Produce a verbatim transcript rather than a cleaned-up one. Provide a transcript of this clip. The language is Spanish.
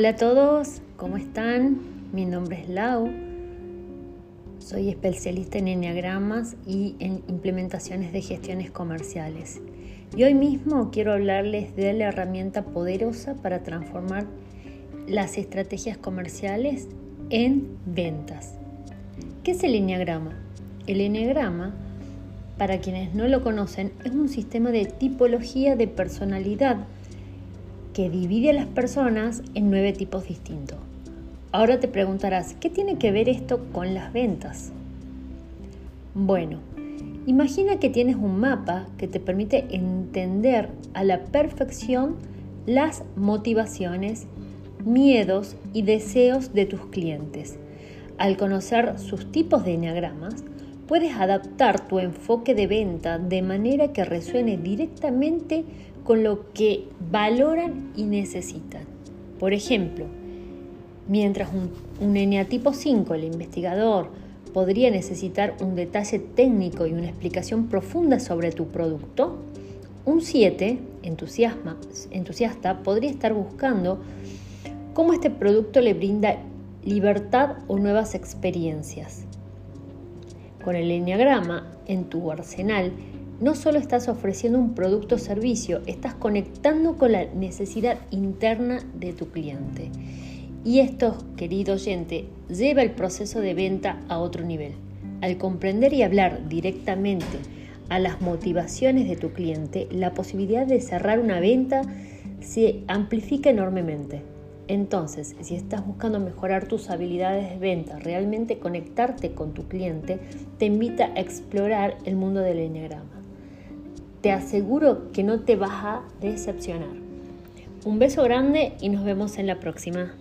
Hola a todos, ¿cómo están? Mi nombre es Lau, soy especialista en eneagramas y en implementaciones de gestiones comerciales. Y hoy mismo quiero hablarles de la herramienta poderosa para transformar las estrategias comerciales en ventas. ¿Qué es el eneagrama? El eneagrama, para quienes no lo conocen, es un sistema de tipología de personalidad que divide a las personas en nueve tipos distintos. Ahora te preguntarás, ¿qué tiene que ver esto con las ventas? Bueno, imagina que tienes un mapa que te permite entender a la perfección las motivaciones, miedos y deseos de tus clientes. Al conocer sus tipos de eneagramas, puedes adaptar tu enfoque de venta de manera que resuene directamente con lo que valoran y necesitan. Por ejemplo, mientras un, un eneatipo cinco, el investigador, podría necesitar un detalle técnico y una explicación profunda sobre tu producto, un siete, entusiasma, entusiasta, podría estar buscando cómo este producto le brinda libertad o nuevas experiencias. Con el eneagrama en tu arsenal, no solo estás ofreciendo un producto o servicio, estás conectando con la necesidad interna de tu cliente. Y esto, querido oyente, lleva el proceso de venta a otro nivel. Al comprender y hablar directamente a las motivaciones de tu cliente, la posibilidad de cerrar una venta se amplifica enormemente. Entonces, si estás buscando mejorar tus habilidades de venta, realmente conectarte con tu cliente, te invita a explorar el mundo del eneagrama. Te aseguro que no te vas a decepcionar. Un beso grande y nos vemos en la próxima.